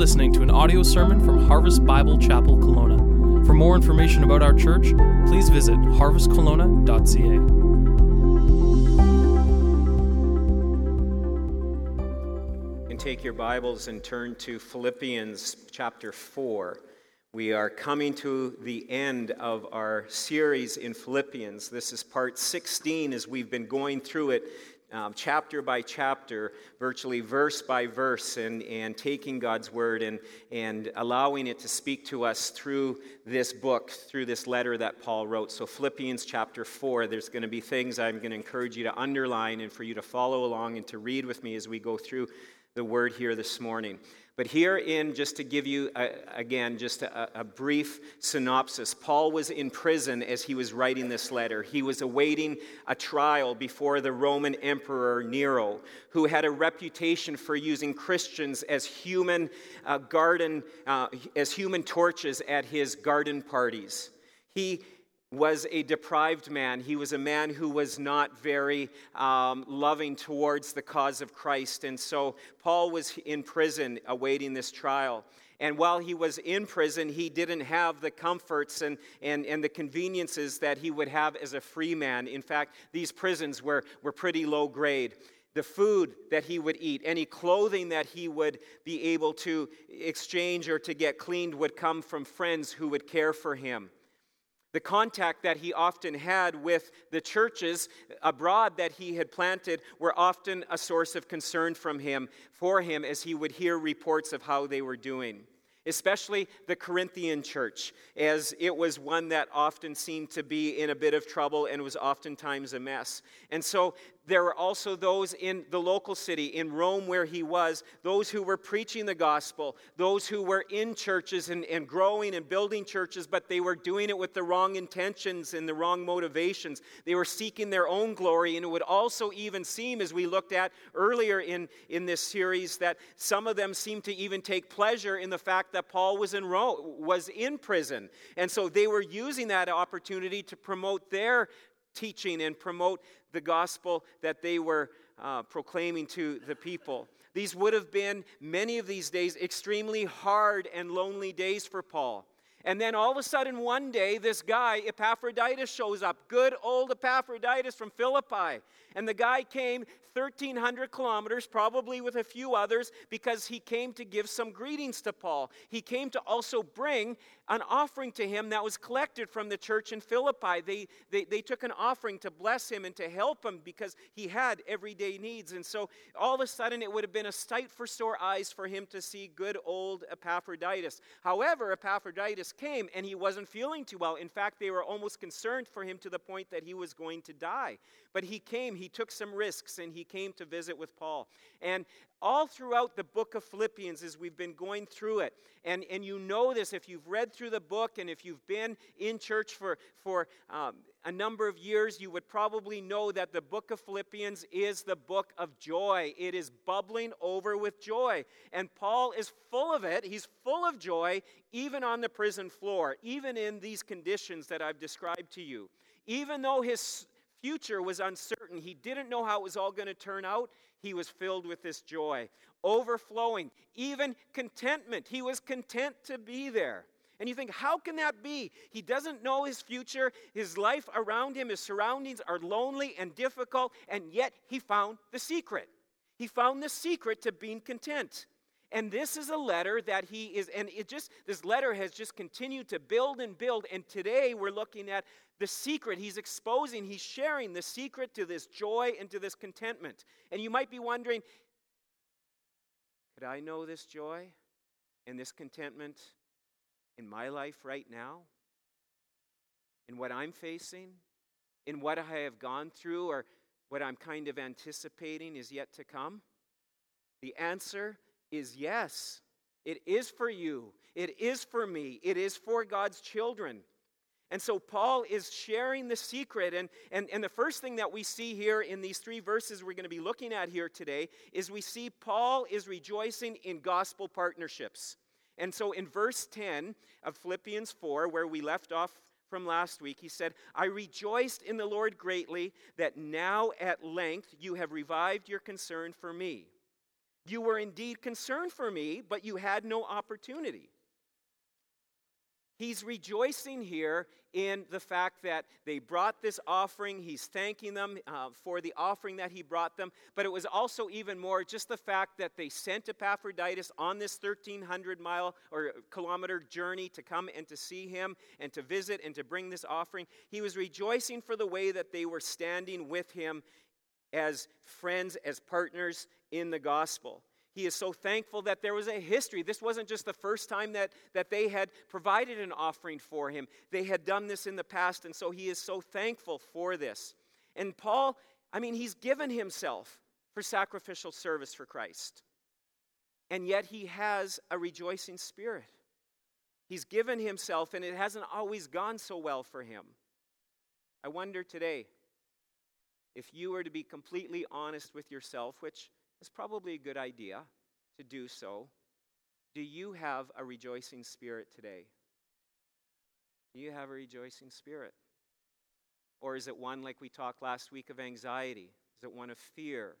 listening to an audio sermon from Harvest Bible Chapel Kelowna. For more information about our church, please visit harvestkelowna.ca. And take your Bibles and turn to Philippians chapter 4. We are coming to the end of our series in Philippians. This is part 16 as we've been going through it chapter by chapter, virtually verse by verse, and taking God's word and allowing it to speak to us through this book, through this letter that Paul wrote. So Philippians chapter 4, there's going to be things I'm going to encourage you to underline and for you to follow along and to read with me as we go through the word here this morning. But here in, just to give you, a brief synopsis, Paul was in prison as he was writing this letter. He was awaiting a trial before the Roman Emperor Nero, who had a reputation for using Christians as human torches at his garden parties. He was a deprived man. He was a man who was not very loving towards the cause of Christ. And so Paul was in prison awaiting this trial. And while he was in prison, he didn't have the comforts and the conveniences that he would have as a free man. In fact, these prisons were pretty low grade. The food that he would eat, any clothing that he would be able to exchange or to get cleaned would come from friends who would care for him. The contact that he often had with the churches abroad that he had planted were often a source of concern for him as he would hear reports of how they were doing. Especially the Corinthian church, as it was one that often seemed to be in a bit of trouble and was oftentimes a mess. And so there were also those in the local city, in Rome where he was, those who were preaching the gospel, those who were in churches and growing and building churches, but they were doing it with the wrong intentions and the wrong motivations. They were seeking their own glory, and it would also even seem, as we looked at earlier in this series, that some of them seemed to even take pleasure in the fact that Paul was in Rome, was in prison. And so they were using that opportunity to promote their teaching and promote the gospel that they were proclaiming to the people. These would have been, many of these days, extremely hard and lonely days for Paul. And then all of a sudden one day, this guy, Epaphroditus, shows up. Good old Epaphroditus from Philippi. And the guy came 1,300 kilometers, probably with a few others, because he came to give some greetings to Paul. He came to also bring an offering to him that was collected from the church in Philippi. They took an offering to bless him and to help him because he had everyday needs. And so all of a sudden it would have been a sight for sore eyes for him to see good old Epaphroditus. However, Epaphroditus came and he wasn't feeling too well. In fact, they were almost concerned for him to the point that he was going to die. But he came, he took some risks, and he came to visit with Paul. And all throughout the book of Philippians, as we've been going through it, and you know this if you've read through the book and if you've been in church for a number of years, you would probably know that the book of Philippians is the book of joy. It is bubbling over with joy. And Paul is full of it. He's full of joy even on the prison floor, even in these conditions that I've described to you. Even though his future was uncertain, he didn't know how it was all going to turn out, he was filled with this joy, overflowing, even contentment. He was content to be there. And you think, how can that be? He doesn't know his future. His life around him, his surroundings are lonely and difficult, and yet he found the secret. He found the secret to being content. And this is a letter that he is, and it just, this letter has just continued to build, and today we're looking at the secret. He's exposing, he's sharing the secret to this joy and to this contentment. And you might be wondering, could I know this joy and this contentment in my life right now? In what I'm facing? In what I have gone through or what I'm kind of anticipating is yet to come? The answer is yes. It is for you. It is for me. It is for God's children. And so Paul is sharing the secret. And the first thing that we see here in these three verses we're going to be looking at here today is we see Paul is rejoicing in gospel partnerships. And so in verse 10 of Philippians 4, where we left off from last week, he said, I rejoiced in the Lord greatly that now at length you have revived your concern for me. You were indeed concerned for me, but you had no opportunity. He's rejoicing here in the fact that they brought this offering. He's thanking them for the offering that he brought them. But it was also even more just the fact that they sent Epaphroditus on this 1,300-mile or kilometer journey to come and to see him and to visit and to bring this offering. He was rejoicing for the way that they were standing with him as friends, as partners in the gospel. He is so thankful that there was a history. This wasn't just the first time that they had provided an offering for him. They had done this in the past, and so he is so thankful for this. And Paul, he's given himself for sacrificial service for Christ. And yet he has a rejoicing spirit. He's given himself, and it hasn't always gone so well for him. I wonder today, if you were to be completely honest with yourself, which it's probably a good idea to do so. Do you have a rejoicing spirit today? Do you have a rejoicing spirit? Or is it one, like we talked last week, of anxiety? Is it one of fear?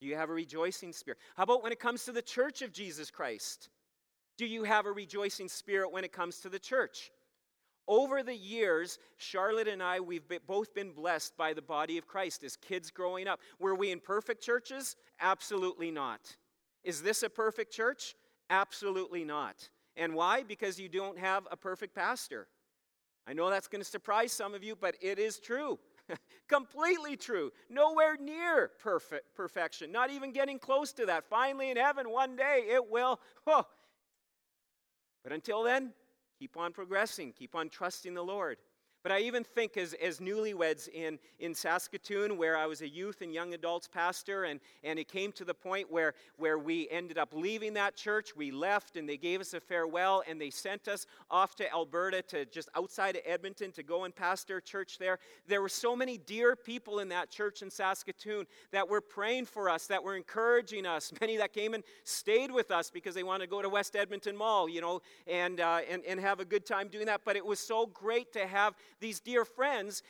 Do you have a rejoicing spirit? How about when it comes to the church of Jesus Christ? Do you have a rejoicing spirit when it comes to the church? Over the years, Charlotte and I, we've both been blessed by the body of Christ as kids growing up. Were we in perfect churches? Absolutely not. Is this a perfect church? Absolutely not. And why? Because you don't have a perfect pastor. I know that's going to surprise some of you, but it is true. Completely true. Nowhere near perfection. Not even getting close to that. Finally in heaven, one day it will. Oh. But until then, keep on progressing. Keep on trusting the Lord. But I even think as newlyweds in Saskatoon, where I was a youth and young adults pastor, and it came to the point where we ended up leaving that church. We left, and they gave us a farewell, and they sent us off to Alberta, to just outside of Edmonton, to go and pastor a church there. There were so many dear people in that church in Saskatoon that were praying for us, that were encouraging us. Many that came and stayed with us because they wanted to go to West Edmonton Mall, and have a good time doing that. But it was so great to have these dear friends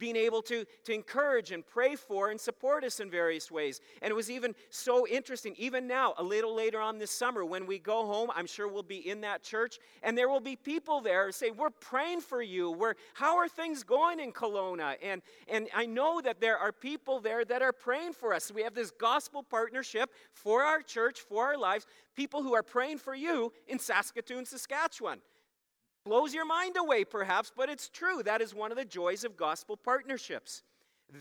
being able to encourage and pray for and support us in various ways. And it was even so interesting, even now, a little later on this summer, when we go home, I'm sure we'll be in that church, and there will be people there who say, we're praying for you. How are things going in Kelowna? And I know that there are people there that are praying for us. We have this gospel partnership for our church, for our lives, people who are praying for you in Saskatoon, Saskatchewan. Blows your mind away, perhaps, but it's true. That is one of the joys of gospel partnerships.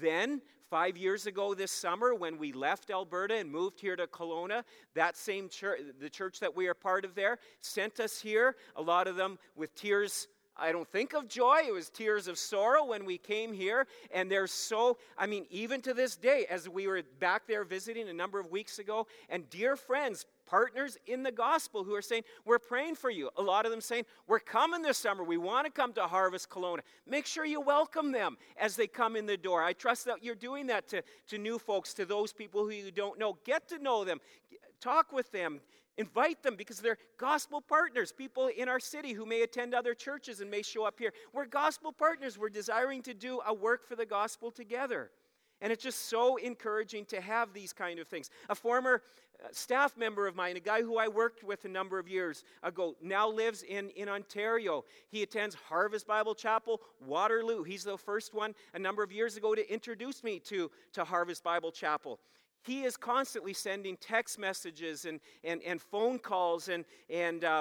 Then, 5 years ago this summer, when we left Alberta and moved here to Kelowna, that same church, the church that we are part of there, sent us here, a lot of them with tears, I don't think of joy, it was tears of sorrow when we came here. And they're so, even to this day, as we were back there visiting a number of weeks ago, and dear friends, partners in the gospel who are saying, we're praying for you. A lot of them saying, we're coming this summer. We want to come to Harvest Kelowna. Make sure you welcome them as they come in the door. I trust that you're doing that to new folks, to those people who you don't know. Get to know them. Talk with them. Invite them, because they're gospel partners, people in our city who may attend other churches and may show up here. We're gospel partners. We're desiring to do a work for the gospel together. And it's just so encouraging to have these kind of things. A former staff member of mine, a guy who I worked with a number of years ago, now lives in Ontario. He attends Harvest Bible Chapel Waterloo. He's the first one a number of years ago to introduce me to Harvest Bible Chapel. He is constantly sending text messages and phone calls, and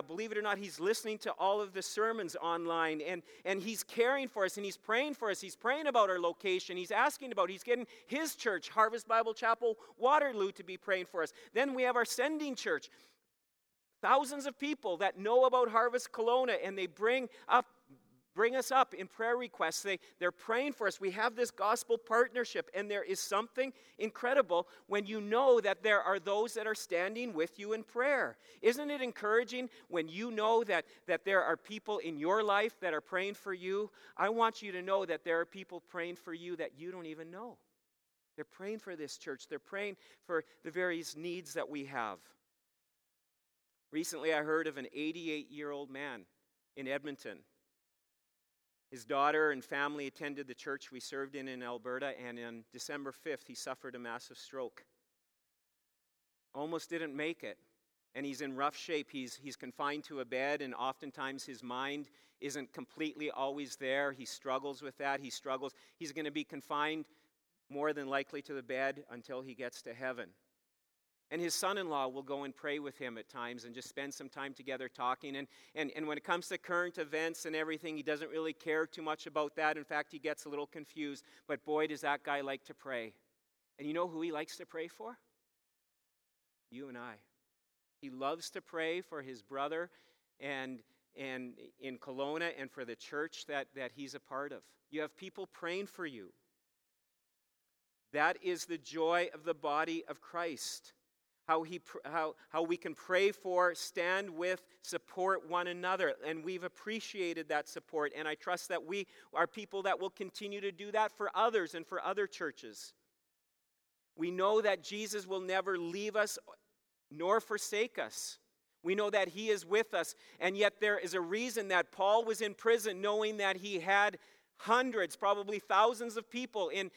believe it or not, he's listening to all of the sermons online, and he's caring for us, and he's praying for us. He's praying about our location. He's asking about, he's getting his church, Harvest Bible Chapel Waterloo, to be praying for us. Then we have our sending church. Thousands of people that know about Harvest Kelowna, and they bring us up in prayer requests. They're praying for us. We have this gospel partnership, and there is something incredible when you know that there are those that are standing with you in prayer. Isn't it encouraging when you know that there are people in your life that are praying for you? I want you to know that there are people praying for you that you don't even know. They're praying for this church. They're praying for the various needs that we have. Recently, I heard of an 88-year-old man in Edmonton. His daughter and family attended the church we served in Alberta, and on December 5th, he suffered a massive stroke. almost didn't make it, and he's in rough shape. He's confined to a bed, and oftentimes his mind isn't completely always there. He struggles with that. He's going to be confined more than likely to the bed until he gets to heaven. And his son-in-law will go and pray with him at times and just spend some time together talking. And when it comes to current events and everything, he doesn't really care too much about that. In fact, he gets a little confused. But boy, does that guy like to pray. And you know who he likes to pray for? You and I. He loves to pray for his brother and in Kelowna and for the church that he's a part of. You have people praying for you. That is the joy of the body of Christ. How we can pray for, stand with, support one another. And we've appreciated that support. And I trust that we are people that will continue to do that for others and for other churches. We know that Jesus will never leave us nor forsake us. We know that he is with us. And yet there is a reason that Paul was in prison, knowing that he had hundreds, probably thousands of people in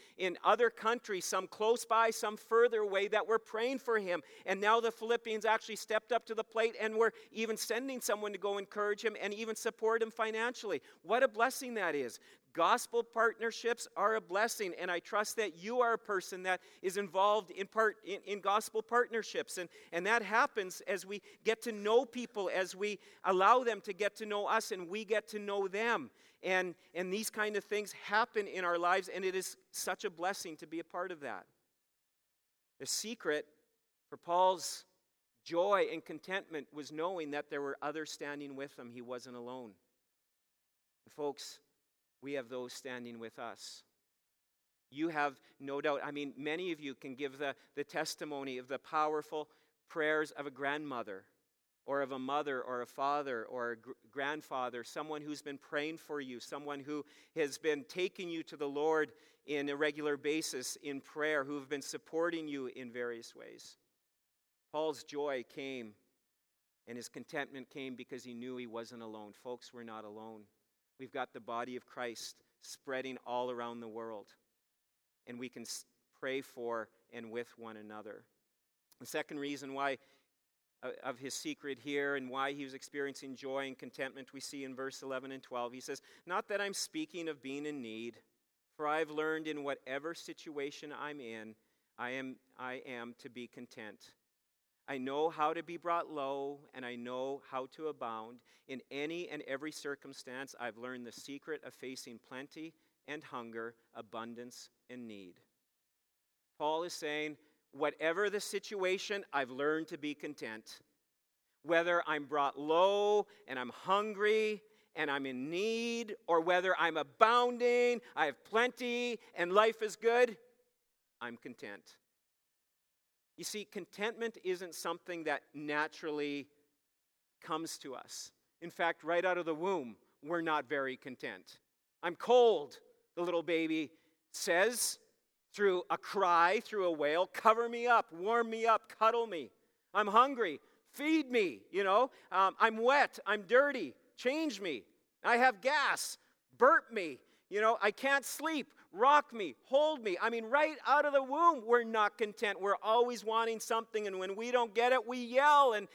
other countries, some close by, some further away, that were praying for him. And now the Philippians actually stepped up to the plate and were even sending someone to go encourage him and even support him financially. What a blessing that is. Gospel partnerships are a blessing, and I trust that you are a person that is involved in gospel partnerships. And that happens as we get to know people, as we allow them to get to know us, and we get to know them. And these kind of things happen in our lives, and it is such a blessing to be a part of that. The secret for Paul's joy and contentment was knowing that there were others standing with him. He wasn't alone. And folks, we have those standing with us. You have no doubt, many of you can give the testimony of the powerful prayers of a grandmother or of a mother or a father or a grandfather, someone who's been praying for you, someone who has been taking you to the Lord in a regular basis in prayer, who have been supporting you in various ways. Paul's joy came and his contentment came because he knew he wasn't alone. Folks, we're not alone. We've got the body of Christ spreading all around the world. And we can pray for and with one another. The second reason why of his secret here and why he was experiencing joy and contentment we see in verse 11 and 12. He says, "Not that I'm speaking of being in need, for I've learned in whatever situation I'm in, I am to be content. I know how to be brought low, and I know how to abound. In any and every circumstance, I've learned the secret of facing plenty and hunger, abundance and need." Paul is saying, whatever the situation, I've learned to be content. Whether I'm brought low, and I'm hungry, and I'm in need, or whether I'm abounding, I have plenty, and life is good, I'm content. You see, contentment isn't something that naturally comes to us. In fact, right out of the womb, we're not very content. "I'm cold," the little baby says, through a cry, through a wail. "Cover me up, warm me up, cuddle me. I'm hungry, feed me, I'm wet, I'm dirty, change me. I have gas, burp me, I can't sleep. Rock me, hold me." Right out of the womb, we're not content. We're always wanting something, and when we don't get it, we yell, and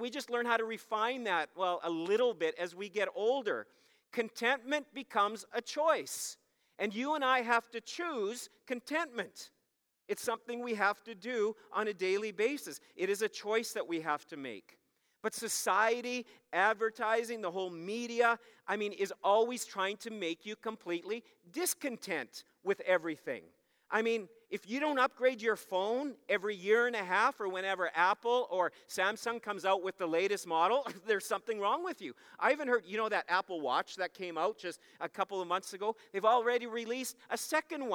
we just learn how to refine that, a little bit as we get older. Contentment becomes a choice, and you and I have to choose contentment. It's something we have to do on a daily basis. It is a choice that we have to make. But society, advertising, the whole media, is always trying to make you completely discontent with everything. If you don't upgrade your phone every year and a half or whenever Apple or Samsung comes out with the latest model, there's something wrong with you. I even heard, that Apple Watch that came out just a couple of months ago, they've already released a second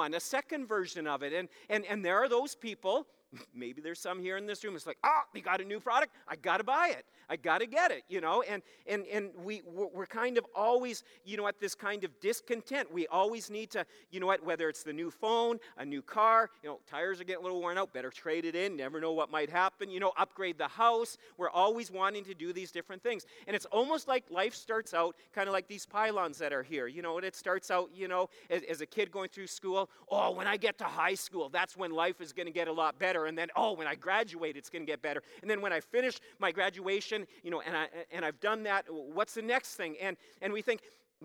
version of it. And there are those people. Maybe there's some here in this room. It's like, they got a new product. I got to buy it. I got to get it, And we're kind of always, at this kind of discontent. We always need to, whether it's the new phone, a new car, tires are getting a little worn out. Better trade it in. Never know what might happen. Upgrade the house. We're always wanting to do these different things. And it's almost like life starts out kind of like these pylons that are here. And it starts out, as a kid going through school. "Oh, when I get to high school, that's when life is going to get a lot better. better. And then, oh, when I graduate, it's going to get better. And then when I finish my graduation, you know, and I've done that, what's the next thing? And we think,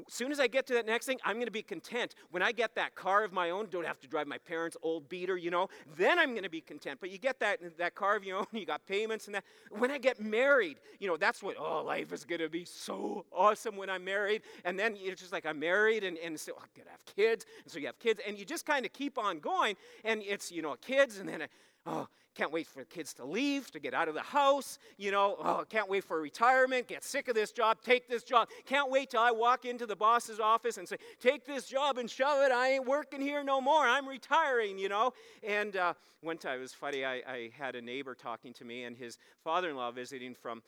as soon as I get to that next thing, I'm going to be content. When I get that car of my own, don't have to drive my parents' old beater, you know, then I'm going to be content. But you get that car of your own, you got payments and that. When I get married, you know, that's what, oh, life is going to be so awesome when I'm married. And then it's just like I'm married and so I'm going to have kids. And so you have kids and you just kind of keep on going. And it's, you know, kids and then, oh, can't wait for the kids to leave, to get out of the house, you know, oh, can't wait for retirement, get sick of this job, take this job, can't wait till I walk into the boss's office and say, take this job and shove it, I ain't working here no more, I'm retiring, you know. And one time, it was funny, I had a neighbor talking to me and his father-in-law visiting from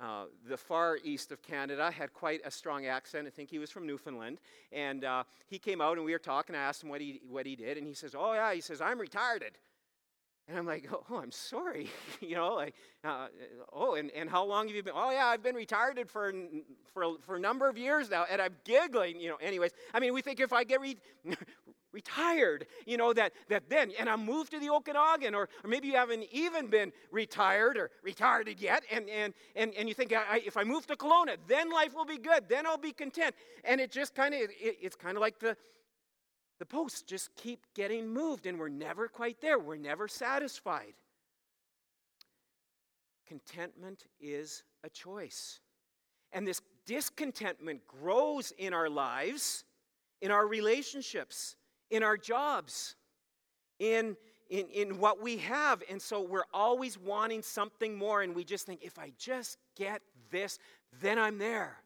the far east of Canada, had quite a strong accent. I think he was from Newfoundland. And he came out and we were talking, I asked him what he did, and he says, oh yeah, he says, I'm retired. And I'm like, oh, I'm sorry, you know, like, oh, and how long have you been? Oh, yeah, I've been retired for a number of years now, and I'm giggling, you know, anyways. I mean, we think if I get retired, you know, that then, and I moved to the Okanagan, or maybe you haven't even been retired or retarded yet, and you think, if I move to Kelowna, then life will be good, then I'll be content. And it just kind of, it's kind of like the posts just keep getting moved, and we're never quite there. We're never satisfied. Contentment is a choice. And this discontentment grows in our lives, in our relationships, in our jobs, in what we have. And so we're always wanting something more, and we just think, if I just get this, then I'm there.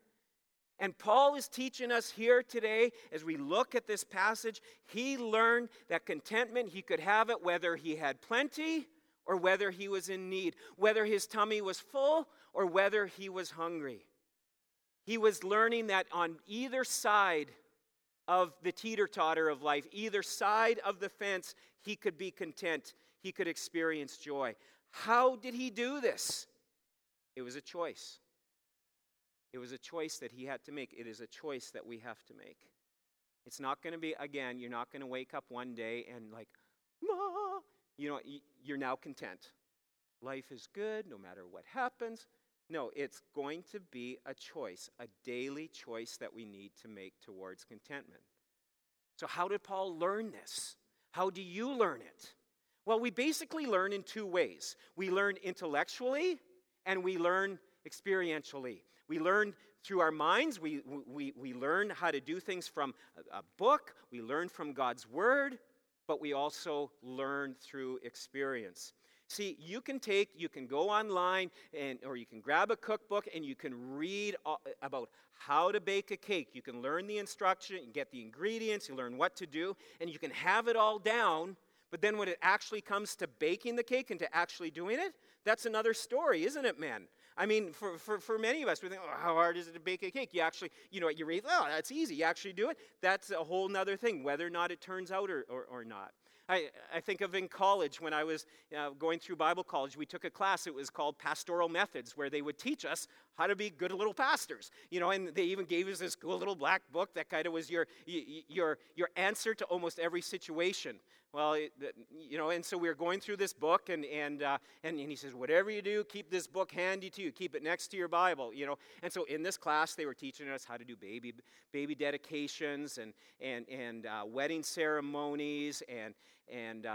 And Paul is teaching us here today, as we look at this passage, he learned that contentment, he could have it whether he had plenty or whether he was in need, whether his tummy was full or whether he was hungry. He was learning that on either side of the teeter-totter of life, either side of the fence, he could be content. He could experience joy. How did he do this? It was a choice. It was a choice that he had to make. It is a choice that we have to make. It's not going to be, again, you're not going to wake up one day and like, ah! You know, you're now content. Life is good no matter what happens. No, it's going to be a choice, a daily choice that we need to make towards contentment. So how did Paul learn this? How do you learn it? Well, we basically learn in two ways. We learn intellectually and we learn experientially. We learn through our minds. We learn how to do things from a book. We learn from God's word, but we also learn through experience. See, you can go online, or you can grab a cookbook and you can read about how to bake a cake. You can learn the instruction, you can get the ingredients, you learn what to do, and you can have it all down. But then when it actually comes to baking the cake and to actually doing it, that's another story, isn't it, man? I mean, for many of us, we think, oh, how hard is it to bake a cake? You actually, you know what, you read, oh, that's easy. You actually do it. That's a whole other thing, whether or not it turns out or not. I think of in college when I was going through Bible college, we took a class. It was called Pastoral Methods, where they would teach us how to be good little pastors. You know, and they even gave us this cool little black book that kind of was your answer to almost every situation. Well, you know, and so we were going through this book, and he says, whatever you do, keep this book handy to you, keep it next to your Bible, you know. And so in this class, they were teaching us how to do baby dedications and wedding ceremonies and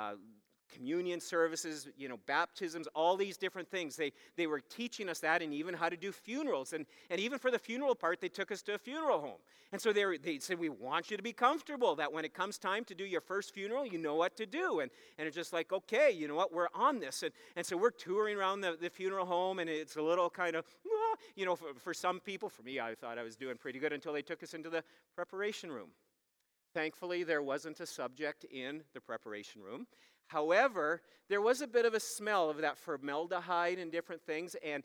communion services, you know, baptisms, all these different things. They were teaching us that, and even how to do funerals. And even for the funeral part, they took us to a funeral home. And so they said, we want you to be comfortable, that when it comes time to do your first funeral, you know what to do. And it's just like, okay, you know what, we're on this. And so we're touring around the funeral home, and it's a little kind of, you know, for some people. For me, I thought I was doing pretty good until they took us into the preparation room. Thankfully, there wasn't a subject in the preparation room. However, there was a bit of a smell of that formaldehyde and different things, and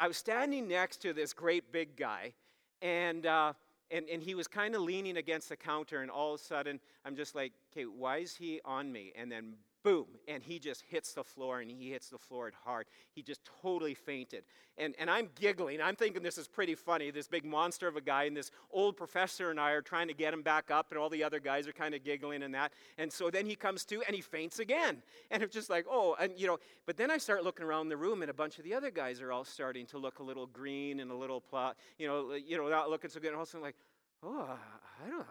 I was standing next to this great big guy, and he was kind of leaning against the counter, and all of a sudden, I'm just like, okay, why is he on me? And then boom, and he just hits the floor, and he hits the floor hard. He just totally fainted. And I'm giggling. I'm thinking this is pretty funny, this big monster of a guy, and this old professor and I are trying to get him back up, and all the other guys are kind of giggling and that. And so then he comes to, and he faints again. And it's just like, oh, and you know. But then I start looking around the room, and a bunch of the other guys are all starting to look a little green and a little, you know, not looking so good. And all of a sudden, like, oh,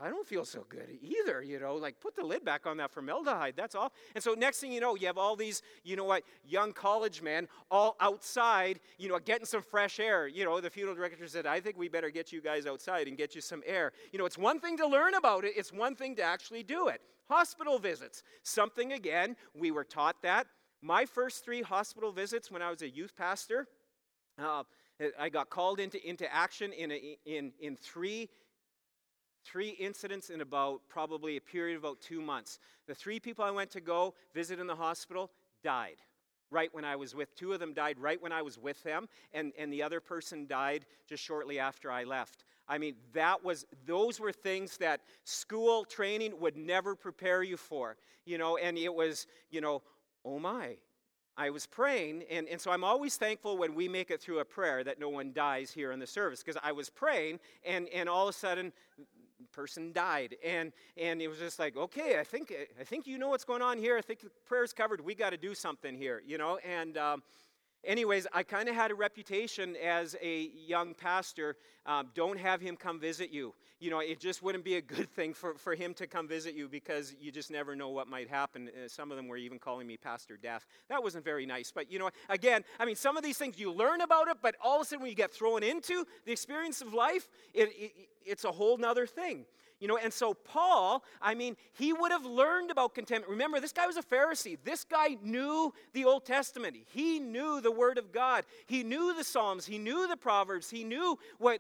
I don't feel so good either, you know, like put the lid back on that formaldehyde, that's all. And so next thing you know, you have all these, you know what, young college men all outside, you know, getting some fresh air. You know, the funeral director said, I think we better get you guys outside and get you some air. You know, it's one thing to learn about it, it's one thing to actually do it. Hospital visits, something again, we were taught that. My first 3 hospital visits when I was a youth pastor, I got called into action in 3 incidents in about probably a period of about 2 months. The 3 people I went to go visit in the hospital died right when I was with. 2 of them died right when I was with them, and the other person died just shortly after I left. I mean, those were things that school training would never prepare you for, you know, and it was, you know, oh my. I was praying, and so I'm always thankful when we make it through a prayer that no one dies here in the service, because I was praying, and all of a sudden, the person died, and it was just like, okay, I think you know what's going on here. I think the prayer's covered. We got to do something here, you know, and anyways, I kind of had a reputation as a young pastor, don't have him come visit you. You know, it just wouldn't be a good thing for him to come visit you, because you just never know what might happen. Some of them were even calling me Pastor Death. That wasn't very nice. But, you know, again, I mean, some of these things you learn about it, but all of a sudden when you get thrown into the experience of life, it's a whole nother thing. You know, and so Paul, I mean, he would have learned about contentment. Remember, this guy was a Pharisee. This guy knew the Old Testament. He knew the Word of God. He knew the Psalms. He knew the Proverbs. He knew what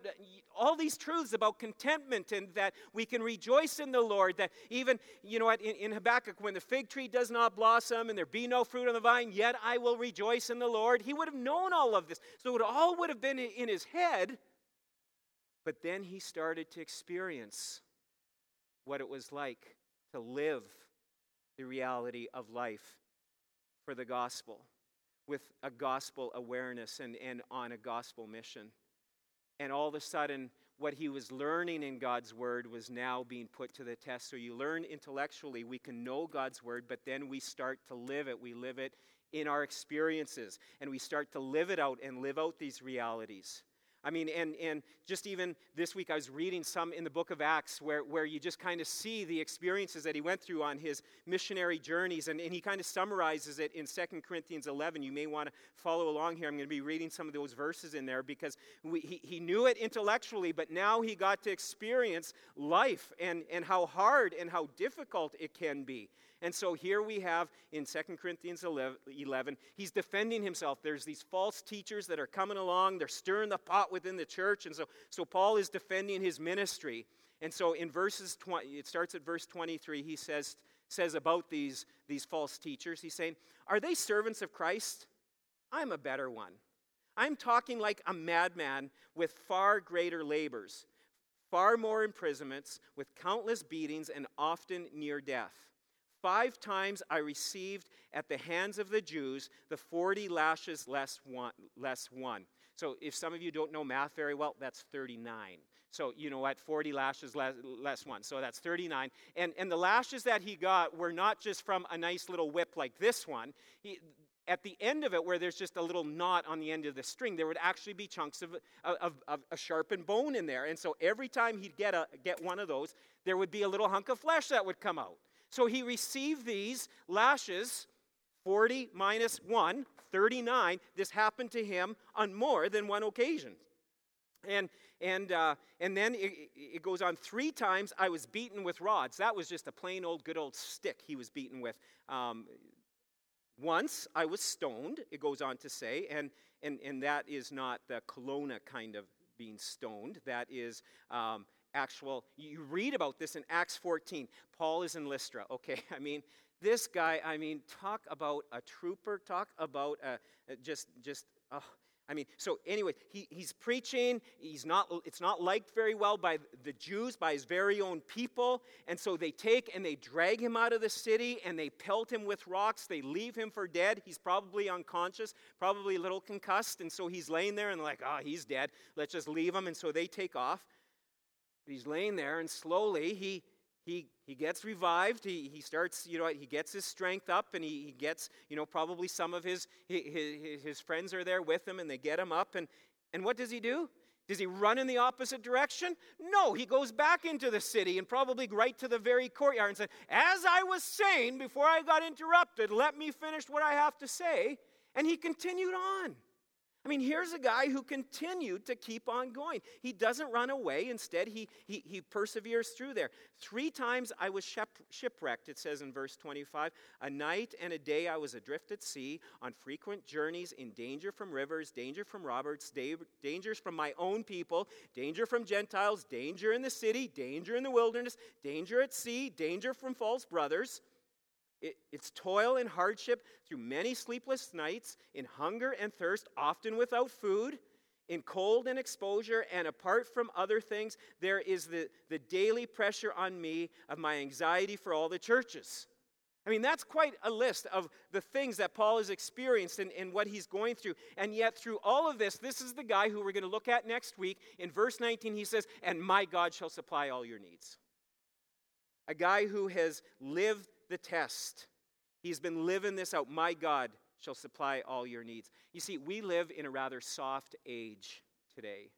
all these truths about contentment, and that we can rejoice in the Lord. That even, you know what, in Habakkuk, when the fig tree does not blossom and there be no fruit on the vine, yet I will rejoice in the Lord. He would have known all of this. So it all would have been in his head. But then he started to experience what it was like to live the reality of life for the gospel, with a gospel awareness and on a gospel mission. And all of a sudden, what he was learning in God's Word was now being put to the test. So you learn intellectually, we can know God's Word, but then we start to live it. We live it in our experiences, and we start to live it out and live out these realities. I mean, and just even this week I was reading some in the book of Acts where you just kind of see the experiences that he went through on his missionary journeys, and he kind of summarizes it in 2 Corinthians 11. You may want to follow along here. I'm going to be reading some of those verses in there, because he knew it intellectually, but now he got to experience life and how hard and how difficult it can be. And so here we have in 2 Corinthians 11, he's defending himself. There's these false teachers that are coming along. They're stirring the pot within the church. And so Paul is defending his ministry. And so in verses 20, it starts at verse 23, he says about these false teachers, he's saying, are they servants of Christ? I'm a better one. I'm talking like a madman with far greater labors, far more imprisonments, with countless beatings, and often near death. 5 times I received at the hands of the Jews the 40 lashes less one. So if some of you don't know math very well, that's 39. So you know what, 40 lashes less one. So that's 39. And the lashes that he got were not just from a nice little whip like this one. At the end of it, where there's just a little knot on the end of the string, there would actually be chunks of a sharpened bone in there. And so every time he'd get one of those, there would be a little hunk of flesh that would come out. So he received these lashes, 40 minus 1, 39. This happened to him on more than one occasion. And then it goes on, 3 times I was beaten with rods. That was just a plain old, good old stick he was beaten with. Once I was stoned, it goes on to say, and that is not the Kelowna kind of being stoned. That is... you read about this in Acts 14. Paul is in Lystra, okay? I mean, this guy, talk about a trooper, talk about just I mean, so anyway, he's preaching. It's not liked very well by the Jews, by his very own people. And so they take and they drag him out of the city and they pelt him with rocks. They leave him for dead. He's probably unconscious, probably a little concussed. And so he's laying there and like, he's dead. Let's just leave him. And so they take off. But he's laying there and slowly he gets revived. He starts, he gets his strength up, and he gets, probably some of his friends are there with him, and they get him up. And what does he do? Does he run in the opposite direction? No, he goes back into the city and probably right to the very courtyard and said, "As I was saying before I got interrupted, let me finish what I have to say." And he continued on. I mean, here's a guy who continued to keep on going. He doesn't run away. Instead, he perseveres through there. 3 times I was shipwrecked, it says in verse 25. A night and a day I was adrift at sea, on frequent journeys, in danger from rivers, danger from robbers, dangers from my own people, danger from Gentiles, danger in the city, danger in the wilderness, danger at sea, danger from false brothers. It's toil and hardship, through many sleepless nights, in hunger and thirst, often without food, in cold and exposure, and apart from other things, there is the daily pressure on me of my anxiety for all the churches. I mean, that's quite a list of the things that Paul has experienced and what he's going through. And yet through all of this, this is the guy who we're going to look at next week. In verse 19, he says, "And my God shall supply all your needs." A guy who has lived the test. He's been living this out. My God shall supply all your needs. You see, we live in a rather soft age today.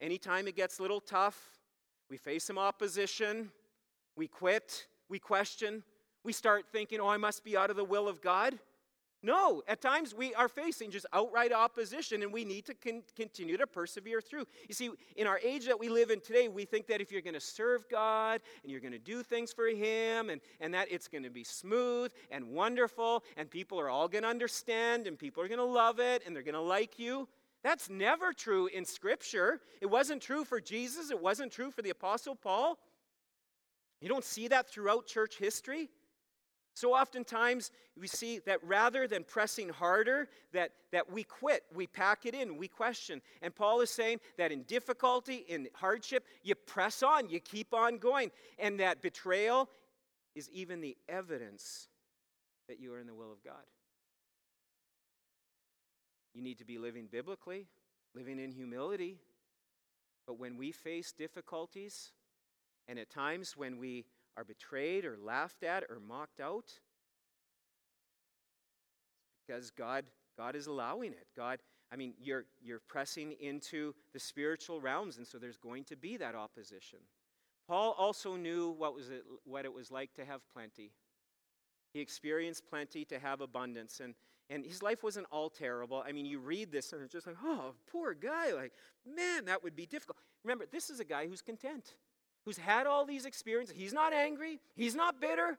Anytime it gets a little tough, we face some opposition, we quit, we question, we start thinking, I must be out of the will of God. No, at times we are facing just outright opposition, and we need to continue to persevere through. You see, in our age that we live in today, we think that if you're going to serve God and you're going to do things for Him and that it's going to be smooth and wonderful and people are all going to understand and people are going to love it and they're going to like you. That's never true in Scripture. It wasn't true for Jesus. It wasn't true for the Apostle Paul. You don't see that throughout church history. So oftentimes we see that rather than pressing harder, that we quit, we pack it in, we question. And Paul is saying that in difficulty, in hardship, you press on, you keep on going. And that betrayal is even the evidence that you are in the will of God. You need to be living biblically, living in humility. But when we face difficulties, and at times when we are betrayed or laughed at or mocked out, because God is allowing it. You're pressing into the spiritual realms, and so there's going to be that opposition. Paul also knew what it was like to have plenty. He experienced plenty, to have abundance, and his life wasn't all terrible. I mean, you read this and it's just like, poor guy, like, man, that would be difficult. Remember, this is a guy who's content, who's had all these experiences. He's not angry. He's not bitter.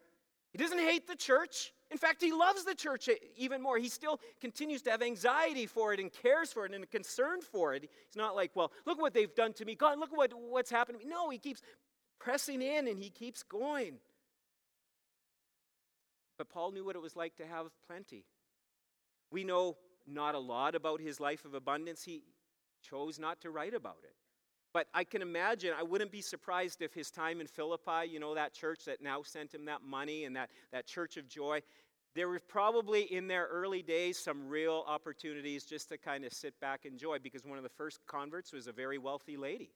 He doesn't hate the church. In fact, he loves the church even more. He still continues to have anxiety for it and cares for it and concern for it. He's not like, well, look what they've done to me. God, look what's happened to me. No, he keeps pressing in and he keeps going. But Paul knew what it was like to have plenty. We know not a lot about his life of abundance. He chose not to write about it. But I can imagine, I wouldn't be surprised if his time in Philippi, that church that now sent him that money and that church of joy, there were probably in their early days some real opportunities just to kind of sit back and enjoy, because one of the first converts was a very wealthy lady.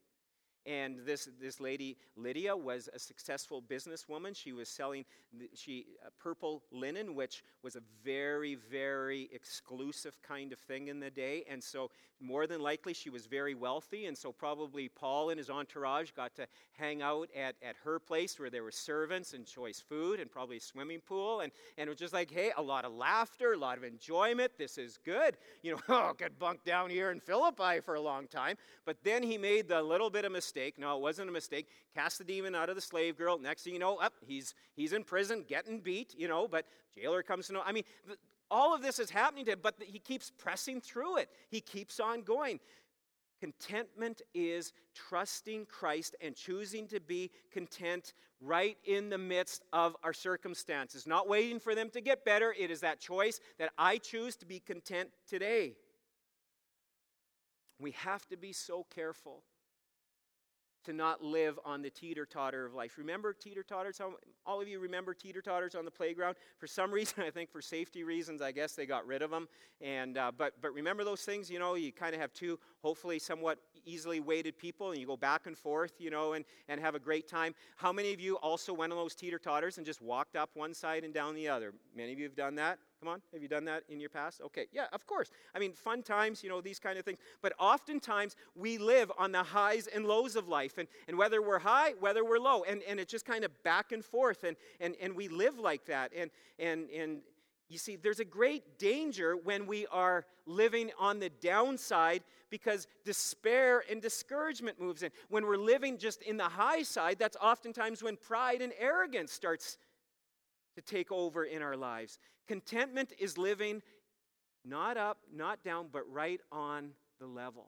And this lady, Lydia, was a successful businesswoman. She was selling purple linen, which was a very, very exclusive kind of thing in the day. And so more than likely she was very wealthy. And so probably Paul and his entourage got to hang out at her place where there were servants and choice food and probably a swimming pool. And it was just like, hey, a lot of laughter, a lot of enjoyment. This is good. Could bunk down here in Philippi for a long time. But then he made the little bit of mistake. No, it wasn't a mistake. Cast the demon out of the slave girl. Next thing you know, he's in prison, getting beat, but jailer comes to know. I mean, all of this is happening to him, but he keeps pressing through it. He keeps on going. Contentment is trusting Christ and choosing to be content right in the midst of our circumstances, not waiting for them to get better. It is that choice that I choose to be content today. We have to be so careful to not live on the teeter-totter of life. Remember teeter-totters? How all of you remember teeter-totters on the playground? For some reason, I think for safety reasons, I guess they got rid of them. And but remember those things? You know, you kind of have two hopefully somewhat easily weighted people, and you go back and forth, you know, and have a great time. How many of you also went on those teeter-totters and just walked up one side and down the other? Many of you have done that. Come on, have you done that in your past? Okay, yeah, of course. I mean, fun times, you know, these kind of things. But oftentimes, we live on the highs and lows of life. And whether we're high, whether we're low. And it's just kind of back and forth. And we live like that. And you see, there's a great danger when we are living on the downside, because despair and discouragement moves in. When we're living just in the high side, that's oftentimes when pride and arrogance starts to take over in our lives. Contentment is living not up, not down, but right on the level.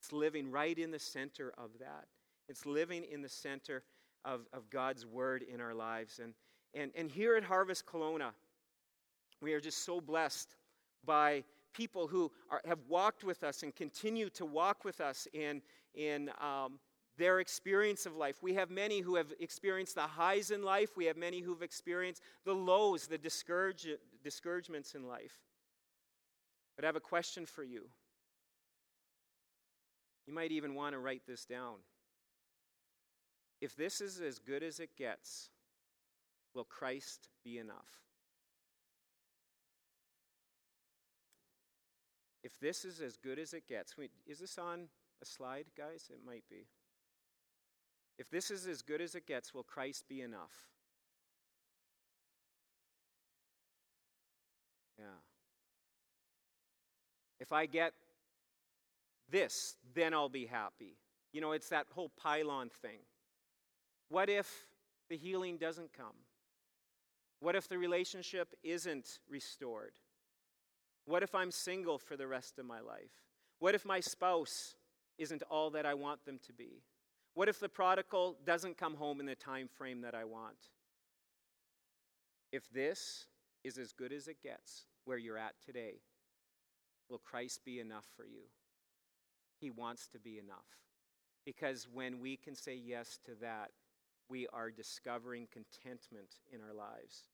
It's living right in the center of that. It's living in the center of God's word in our lives. And here at Harvest Kelowna, we are just so blessed by people who have walked with us and continue to walk with us in their experience of life. We have many who have experienced the highs in life. We have many who have experienced the lows, the discouragements in life. But I have a question for you. You might even want to write this down. If this is as good as it gets, will Christ be enough? If this is as good as it gets. Wait, is this on a slide, guys? It might be. If this is as good as it gets, will Christ be enough? Yeah. If I get this, then I'll be happy. You know, it's that whole pylon thing. What if the healing doesn't come? What if the relationship isn't restored? What if I'm single for the rest of my life? What if my spouse isn't all that I want them to be? What if the prodigal doesn't come home in the time frame that I want? If this is as good as it gets, where you're at today, will Christ be enough for you? He wants to be enough. Because when we can say yes to that, we are discovering contentment in our lives.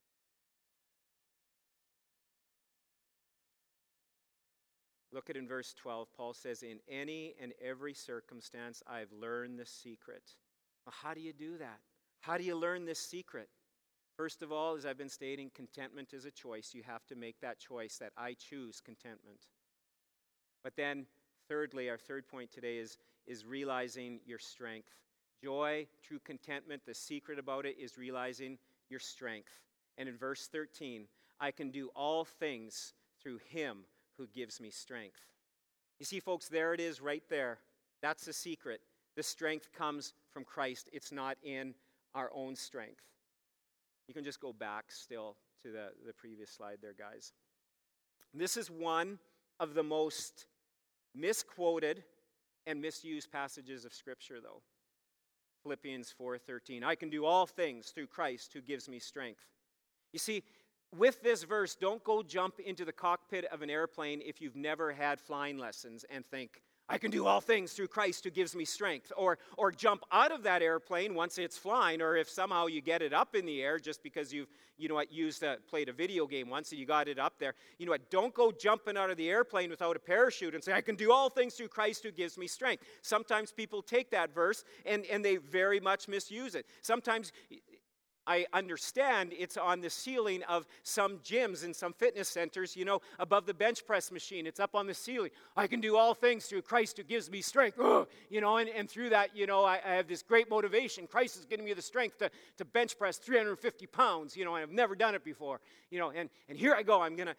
Look at in verse 12, Paul says, in any and every circumstance, I've learned the secret. Well, how do you do that? How do you learn this secret? First of all, as I've been stating, contentment is a choice. You have to make that choice that I choose contentment. But then, thirdly, our third point today is realizing your strength. Joy, true contentment, the secret about it is realizing your strength. And in verse 13, I can do all things through him who gives me strength. You see, folks, there it is right there. That's the secret. The strength comes from Christ. It's not in our own strength. You can just go back still to the previous slide there, guys. This is one of the most misquoted and misused passages of Scripture, though. Philippians 4:13. I can do all things through Christ who gives me strength. You see, with this verse, don't go jump into the cockpit of an airplane if you've never had flying lessons and think, I can do all things through Christ who gives me strength. Or jump out of that airplane once it's flying, or if somehow you get it up in the air just because you've, you know what, played a video game once and you got it up there. You know what, don't go jumping out of the airplane without a parachute and say, I can do all things through Christ who gives me strength. Sometimes people take that verse and they very much misuse it. Sometimes I understand it's on the ceiling of some gyms and some fitness centers, you know, above the bench press machine. It's up on the ceiling. I can do all things through Christ who gives me strength. Ugh! You know, and through that, you know, I have this great motivation. Christ is giving me the strength to bench press 350 pounds, you know, and I've never done it before. You know, and here I go. I'm gonna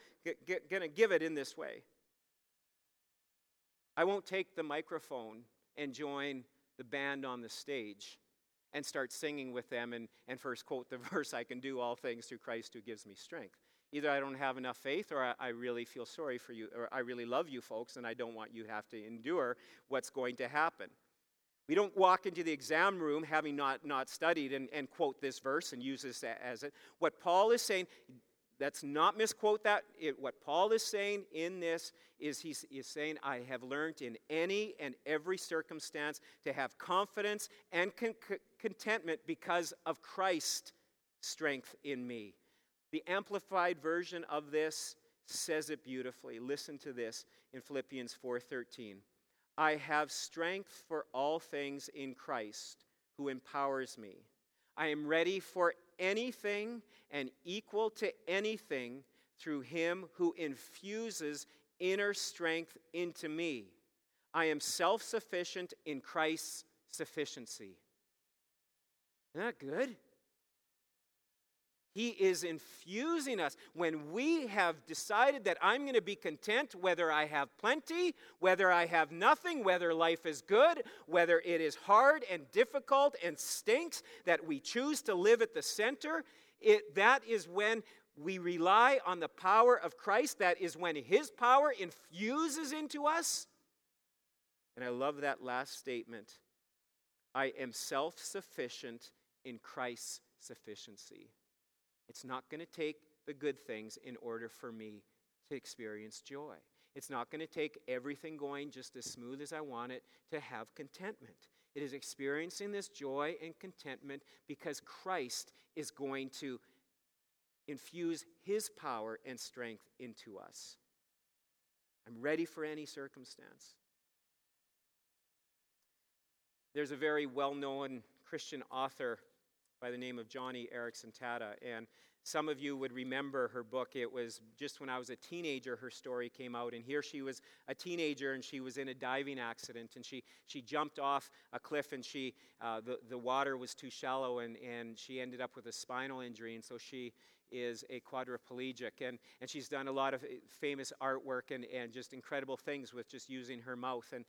give it in this way. I won't take the microphone and join the band on the stage and start singing with them and first quote the verse, I can do all things through Christ who gives me strength. Either I don't have enough faith, or I really feel sorry for you, or I really love you folks, and I don't want you to have to endure what's going to happen. We don't walk into the exam room having not studied and quote this verse and use this as it. What Paul is saying, Let's not misquote that. What Paul is saying in this is he is saying, I have learned in any and every circumstance to have confidence and contentment because of Christ's strength in me. The amplified version of this says it beautifully. Listen to this in Philippians 4:13. I have strength for all things in Christ who empowers me. I am ready for anything and equal to anything through him who infuses inner strength into me. I am self-sufficient in Christ's sufficiency. Isn't that good? He is infusing us. When we have decided that I'm going to be content, whether I have plenty, whether I have nothing, whether life is good, whether it is hard and difficult and stinks, that we choose to live at the center, that is when we rely on the power of Christ. That is when his power infuses into us. And I love that last statement. I am self-sufficient in Christ's sufficiency. It's not going to take the good things in order for me to experience joy. It's not going to take everything going just as smooth as I want it to have contentment. It is experiencing this joy and contentment because Christ is going to infuse his power and strength into us. I'm ready for any circumstance. There's a very well-known Christian author by the name of Joni Erickson Tada. And some of you would remember her book. It was just when I was a teenager, her story came out. And here she was a teenager, and she was in a diving accident. And she jumped off a cliff, and the water was too shallow, and she ended up with a spinal injury. And so she is a quadriplegic. And she's done a lot of famous artwork and just incredible things with just using her mouth and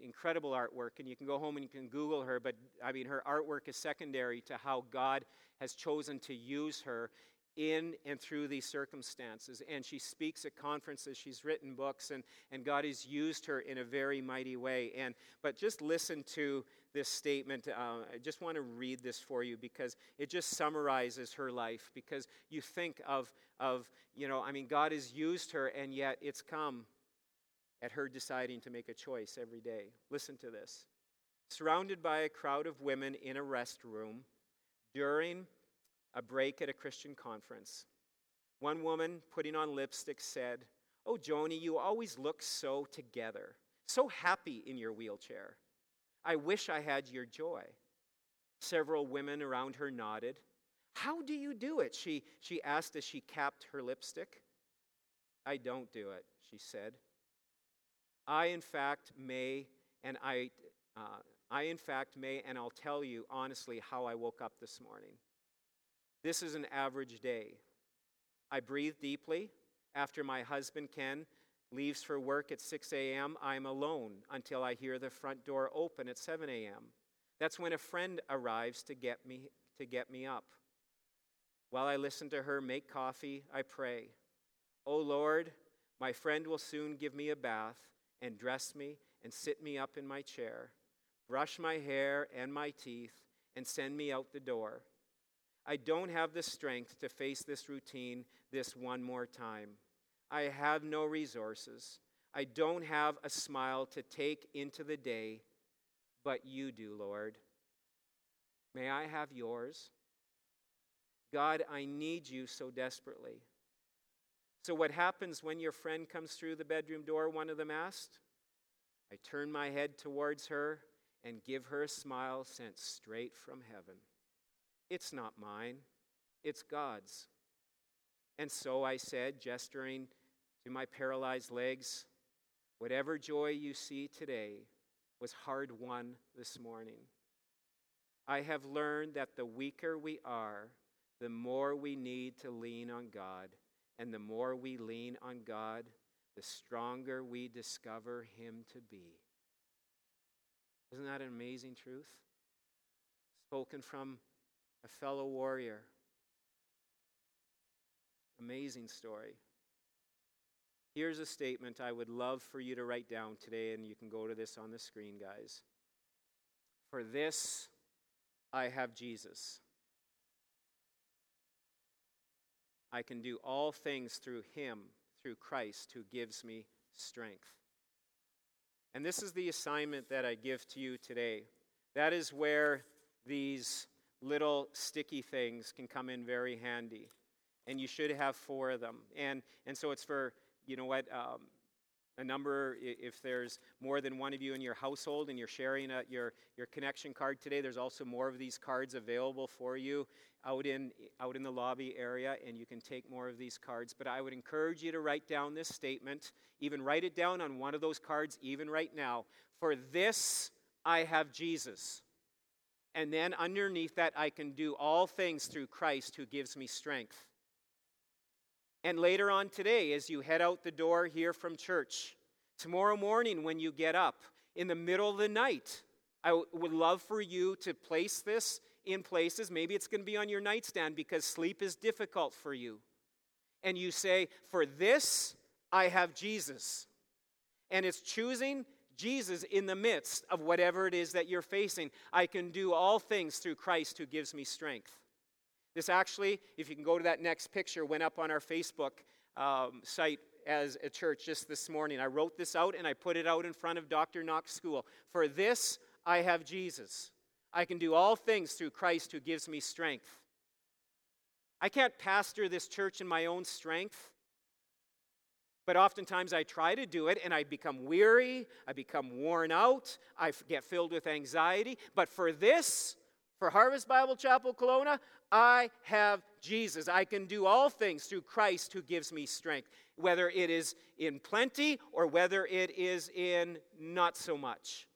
incredible artwork. And you can go home and you can Google her, but I mean, her artwork is secondary to how God has chosen to use her in and through these circumstances. And she speaks at conferences, she's written books, and God has used her in a very mighty way. But just listen to this statement. I just want to read this for you because it just summarizes her life. Because you think of God has used her, and yet it's come at her deciding to make a choice every day. Listen to this. Surrounded by a crowd of women in a restroom during a break at a Christian conference. One woman, putting on lipstick, said, "Oh, Joni, you always look so together, so happy in your wheelchair. I wish I had your joy." Several women around her nodded. "How do you do it?" she asked as she capped her lipstick. "I don't do it," she said. I, in fact, may, and I'll tell you honestly how I woke up this morning. This is an average day. I breathe deeply. After my husband, Ken, leaves for work at 6 a.m., I'm alone until I hear the front door open at 7 a.m. That's when a friend arrives to get me up. While I listen to her make coffee, I pray, "Oh Lord, my friend will soon give me a bath and dress me and sit me up in my chair, brush my hair and my teeth, and send me out the door. I don't have the strength to face this routine this one more time. I have no resources. I don't have a smile to take into the day, but you do, Lord. May I have yours? God, I need you so desperately." "So what happens when your friend comes through the bedroom door?" one of them asked. "I turn my head towards her and give her a smile sent straight from heaven. It's not mine, it's God's. And so," I said, gesturing to my paralyzed legs, "whatever joy you see today was hard won this morning. I have learned that the weaker we are, the more we need to lean on God. And the more we lean on God, the stronger we discover him to be." Isn't that an amazing truth? Spoken from a fellow warrior. Amazing story. Here's a statement I would love for you to write down today, and you can go to this on the screen, guys. For this, I have Jesus. I can do all things through him, through Christ, who gives me strength. And this is the assignment that I give to you today. That is where these little sticky things can come in very handy. And you should have four of them. And so it's for, you know what, a number, if there's more than one of you in your household and you're sharing your connection card today, there's also more of these cards available for you out in the lobby area, and you can take more of these cards. But I would encourage you to write down this statement, even write it down on one of those cards even right now. For this I have Jesus. And then underneath that, I can do all things through Christ who gives me strength. And later on today, as you head out the door here from church, tomorrow morning when you get up, in the middle of the night, I would love for you to place this in places. Maybe it's going to be on your nightstand because sleep is difficult for you. And you say, for this, I have Jesus. And it's choosing Jesus in the midst of whatever it is that you're facing. I can do all things through Christ who gives me strength. This actually, if you can go to that next picture, went up on our Facebook site as a church just this morning. I wrote this out and I put it out in front of Dr. Knox School. For this, I have Jesus. I can do all things through Christ who gives me strength. I can't pastor this church in my own strength, but oftentimes I try to do it and I become weary, I become worn out, I get filled with anxiety. But for this, for Harvest Bible Chapel Kelowna, I have Jesus. I can do all things through Christ who gives me strength, whether it is in plenty or whether it is in not so much.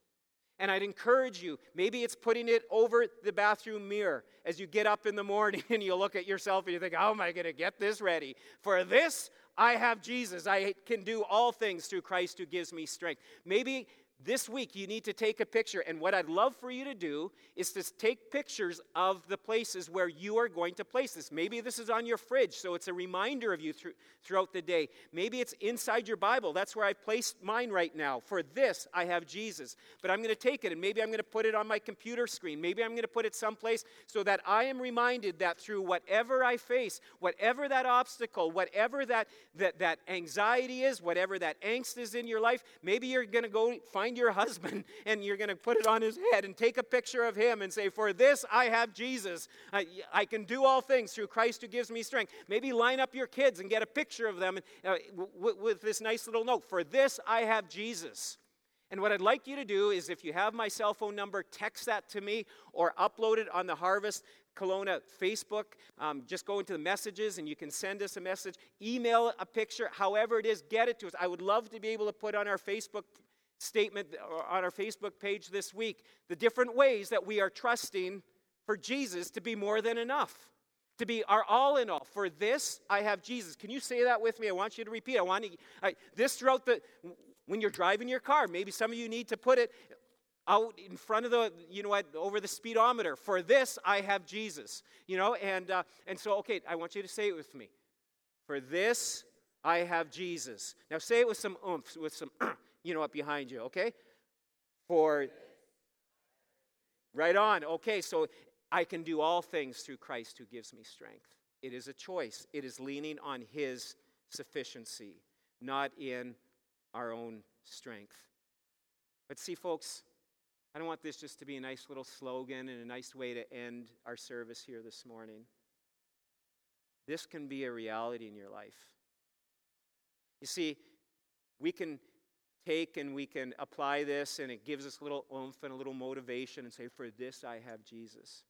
And I'd encourage you, maybe it's putting it over the bathroom mirror as you get up in the morning and you look at yourself and you think, how am I going to get this ready? For this, I have Jesus. I can do all things through Christ who gives me strength. Maybe this week, you need to take a picture, and what I'd love for you to do is to take pictures of the places where you are going to place this. Maybe this is on your fridge, so it's a reminder of you throughout the day. Maybe it's inside your Bible. That's where I placed mine right now. For this, I have Jesus. But I'm going to take it, and maybe I'm going to put it on my computer screen. Maybe I'm going to put it someplace so that I am reminded that through whatever I face, whatever that obstacle, whatever that anxiety is, whatever that angst is in your life, maybe you're going to go find your husband and you're going to put it on his head and take a picture of him and say, for this I have Jesus. I can do all things through Christ who gives me strength. Maybe line up your kids and get a picture of them with this nice little note, for this I have Jesus. And what I'd like you to do is, if you have my cell phone number, text that to me or upload it on the Harvest Kelowna Facebook. Just go into the messages and you can send us a message. Email a picture, however it is, get it to us. I would love to be able to put on our Facebook statement on our Facebook page this week, the different ways that we are trusting for Jesus to be more than enough, to be our all in all. For this, I have Jesus. Can you say that with me? I want you to repeat. I want to, this throughout the, when you're driving your car, maybe some of you need to put it out in front of the, you know what, over the speedometer. For this, I have Jesus. You know, and so, okay, I want you to say it with me. For this, I have Jesus. Now say it with some oomph, with some you know, up behind you, okay? For, right on, okay, so I can do all things through Christ who gives me strength. It is a choice. It is leaning on his sufficiency, not in our own strength. But see, folks, I don't want this just to be a nice little slogan and a nice way to end our service here this morning. This can be a reality in your life. You see, we can take and we can apply this, and it gives us a little oomph and a little motivation and say, for this I have Jesus.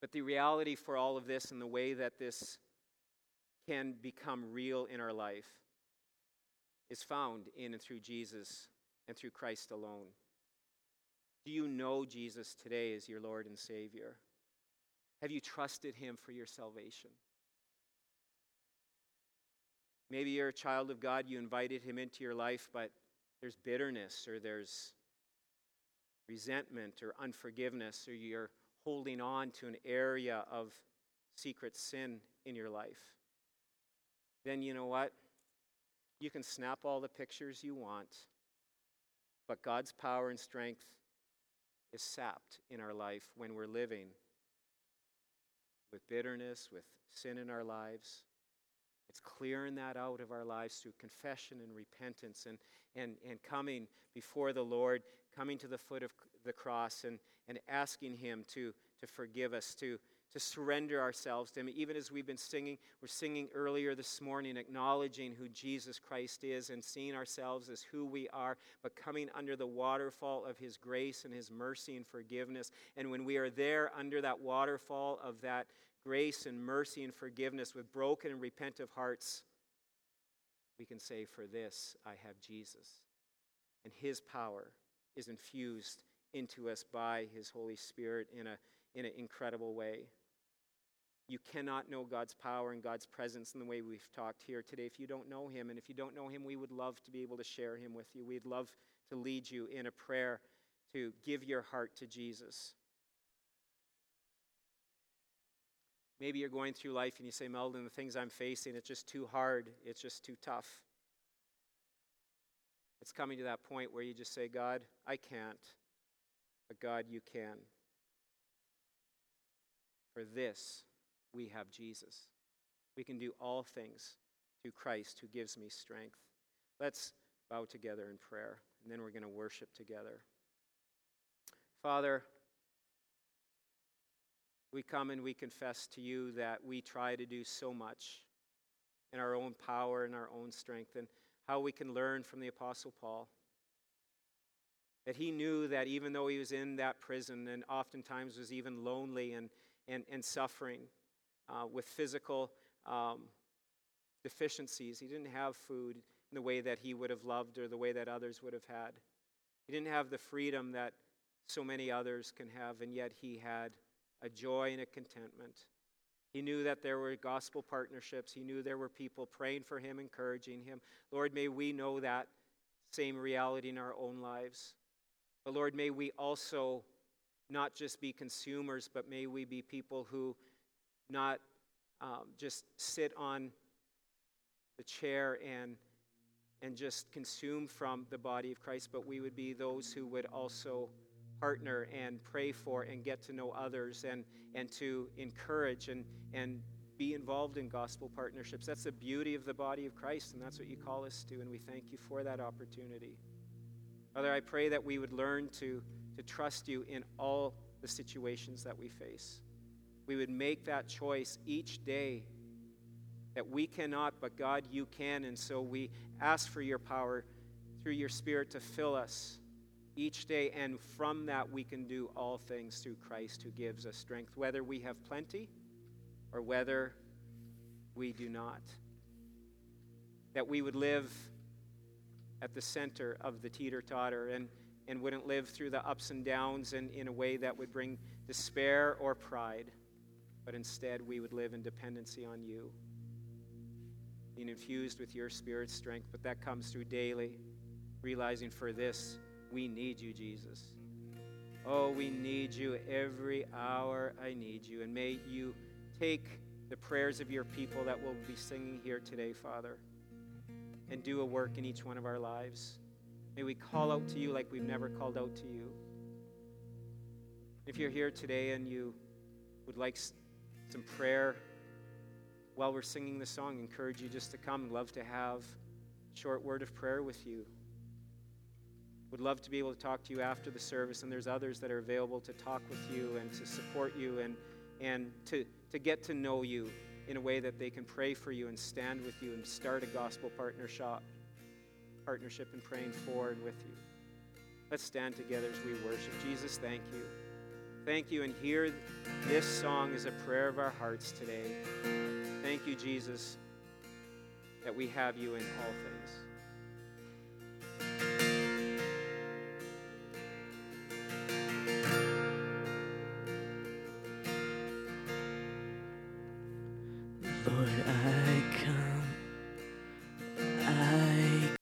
But the reality for all of this and the way that this can become real in our life is found in and through Jesus and through Christ alone. Do you know Jesus today as your Lord and Savior? Have you trusted him for your salvation? Maybe you're a child of God, you invited him into your life, but there's bitterness or there's resentment or unforgiveness, or you're holding on to an area of secret sin in your life. Then you know what? You can snap all the pictures you want, but God's power and strength is sapped in our life when we're living with bitterness, with sin in our lives. It's clearing that out of our lives through confession and repentance and coming before the Lord, coming to the foot of the cross and asking Him to forgive us, to surrender ourselves to Him. Even as we've been singing, we're singing earlier this morning, acknowledging who Jesus Christ is and seeing ourselves as who we are, but coming under the waterfall of His grace and His mercy and forgiveness. And when we are there under that waterfall of that grace and mercy and forgiveness with broken and repentant hearts, we can say, for this I have Jesus. And His power is infused into us by His Holy Spirit in an incredible way. You cannot know God's power and God's presence in the way we've talked here today if you don't know Him. And if you don't know Him, we would love to be able to share Him with you. We'd love to lead you in a prayer to give your heart to Jesus. Maybe you're going through life and you say, Meldon, the things I'm facing, it's just too hard. It's just too tough. It's coming to that point where you just say, God, I can't, but God, you can. For this, we have Jesus. We can do all things through Christ who gives me strength. Let's bow together in prayer, and then we're going to worship together. Father, we come and we confess to you that we try to do so much in our own power and our own strength, and how we can learn from the Apostle Paul that he knew that even though he was in that prison and oftentimes was even lonely and suffering with physical deficiencies, he didn't have food in the way that he would have loved or the way that others would have had. He didn't have the freedom that so many others can have, and yet he had a joy and a contentment. He knew that there were gospel partnerships. He knew there were people praying for him, encouraging him. Lord, may we know that same reality in our own lives. But Lord, may we also not just be consumers, but may we be people who not just sit on the chair and just consume from the body of Christ, but we would be those who would also partner and pray for and get to know others and to encourage and be involved in gospel partnerships. That's the beauty of the body of Christ, and that's what you call us to, and we thank you for that opportunity. Father, I pray that we would learn to trust you in all the situations that we face. We would make that choice each day that we cannot, but God, you can, and so we ask for your power through your Spirit to fill us each day, and from that we can do all things through Christ who gives us strength, whether we have plenty or whether we do not. That we would live at the center of the teeter-totter and wouldn't live through the ups and downs in a way that would bring despair or pride, but instead we would live in dependency on you, being infused with your Spirit's strength, but that comes through daily, realizing for this, we need you, Jesus. Oh, we need you. Every hour I need you. And may you take the prayers of your people that we'll be singing here today, Father, and do a work in each one of our lives. May we call out to you like we've never called out to you. If you're here today and you would like some prayer while we're singing the song, I encourage you just to come. I'd love to have a short word of prayer with you. Would love to be able to talk to you after the service, and there's others that are available to talk with you and to support you and to get to know you in a way that they can pray for you and stand with you and start a gospel partnership in praying for and with you. Let's stand together as we worship. Jesus, thank you. Thank you, and hear this song is a prayer of our hearts today. Thank you, Jesus, that we have you in all things. Lord, I